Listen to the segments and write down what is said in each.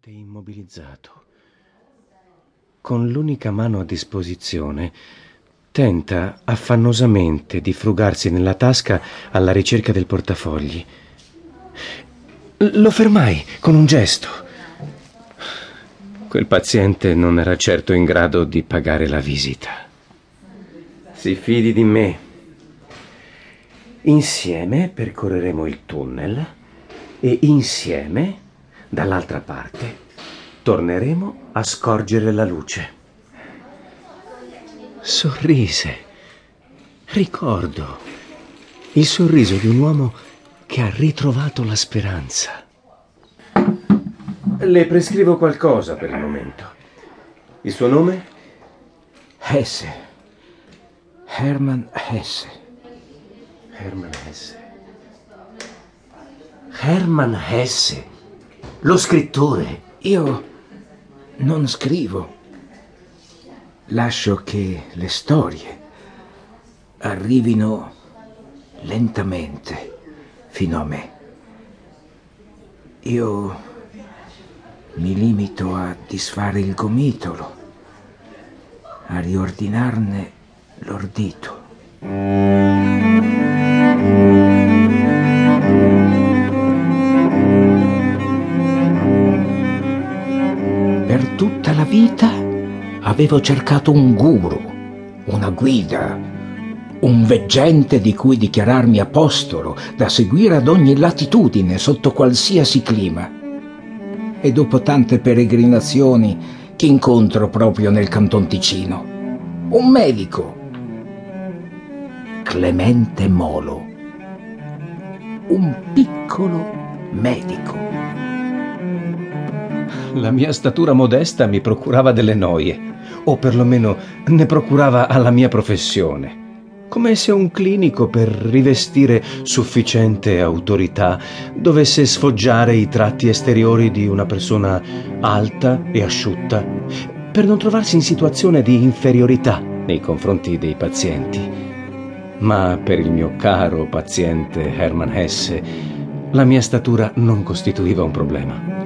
completamente immobilizzato. Con l'unica mano a disposizione, tenta affannosamente di frugarsi nella tasca alla ricerca del portafogli. Lo fermai con un gesto. Quel paziente non era certo in grado di pagare la visita. Si fidi di me. Insieme percorreremo il tunnel e insieme, dall'altra parte, torneremo a scorgere la luce. Sorrise. Ricordo il sorriso di un uomo che ha ritrovato la speranza. Le prescrivo qualcosa per il momento. Il suo nome? Hesse. Hermann Hesse. Hermann Hesse. Hermann Hesse, lo scrittore. Io non scrivo. Lascio che le storie arrivino lentamente fino a me. Io mi limito a disfare il gomitolo, a riordinarne l'ordito. Per tutta la vita avevo cercato un guru, una guida, un veggente di cui dichiararmi apostolo, da seguire ad ogni latitudine, sotto qualsiasi clima. E dopo tante peregrinazioni, che incontro proprio nel Canton Ticino? Un medico, Clemente Molo, un piccolo medico. La mia statura modesta mi procurava delle noie, o perlomeno ne procurava alla mia professione, come se un clinico, per rivestire sufficiente autorità, dovesse sfoggiare i tratti esteriori di una persona alta e asciutta, per non trovarsi in situazione di inferiorità nei confronti dei pazienti. Ma per il mio caro paziente Hermann Hesse, la mia statura non costituiva un problema.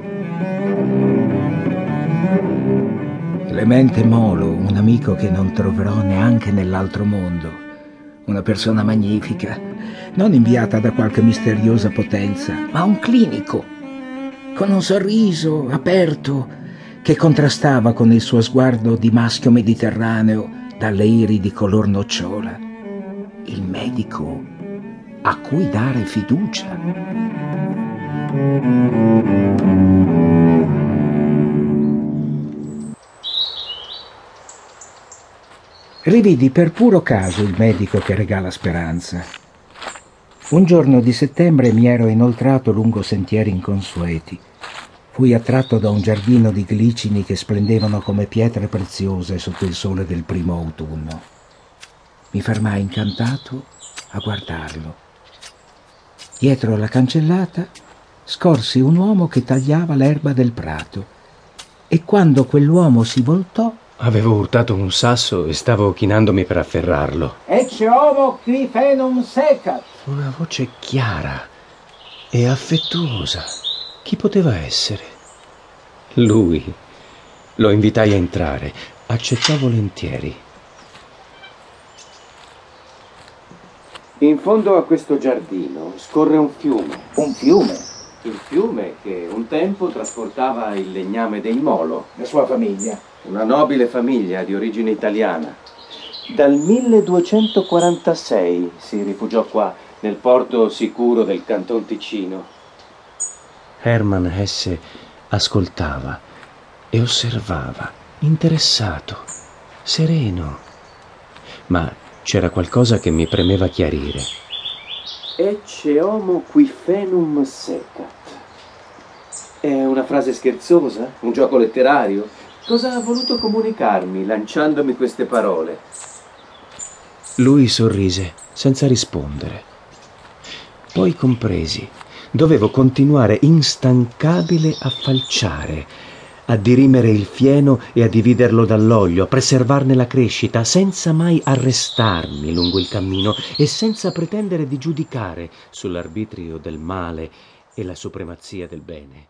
Clemente Molo, un amico che non troverò neanche nell'altro mondo, una persona magnifica, non inviata da qualche misteriosa potenza, ma un clinico, con un sorriso aperto che contrastava con il suo sguardo di maschio mediterraneo dalle iri di color nocciola. Il medico a cui dare fiducia. Rividi per puro caso il medico che regala speranza. Un giorno di settembre mi ero inoltrato lungo sentieri inconsueti. Fui attratto da un giardino di glicini che splendevano come pietre preziose sotto il sole del primo autunno. Mi fermai incantato a guardarlo. Dietro la cancellata scorsi un uomo che tagliava l'erba del prato, e quando quell'uomo si voltò... Avevo urtato un sasso e stavo chinandomi per afferrarlo. Ecce homo qui fenum secat. Una voce chiara e affettuosa. Chi poteva essere? Lui. Lo invitai a entrare. Accettò volentieri. In fondo a questo giardino scorre un fiume. Un fiume? Il fiume che un tempo trasportava il legname dei Molo. La sua famiglia? Una nobile famiglia di origine italiana. Dal 1246 si rifugiò qua, nel porto sicuro del Canton Ticino. Hermann Hesse ascoltava e osservava, interessato, sereno. Ma c'era qualcosa che mi premeva chiarire. Ecce homo qui fenum secat. È una frase scherzosa? Un gioco letterario? Cosa ha voluto comunicarmi lanciandomi queste parole? Lui sorrise, senza rispondere. Poi compresi. Dovevo continuare instancabile a falciare, a dirimere il fieno e a dividerlo dall'olio, a preservarne la crescita, senza mai arrestarmi lungo il cammino e senza pretendere di giudicare sull'arbitrio del male e la supremazia del bene.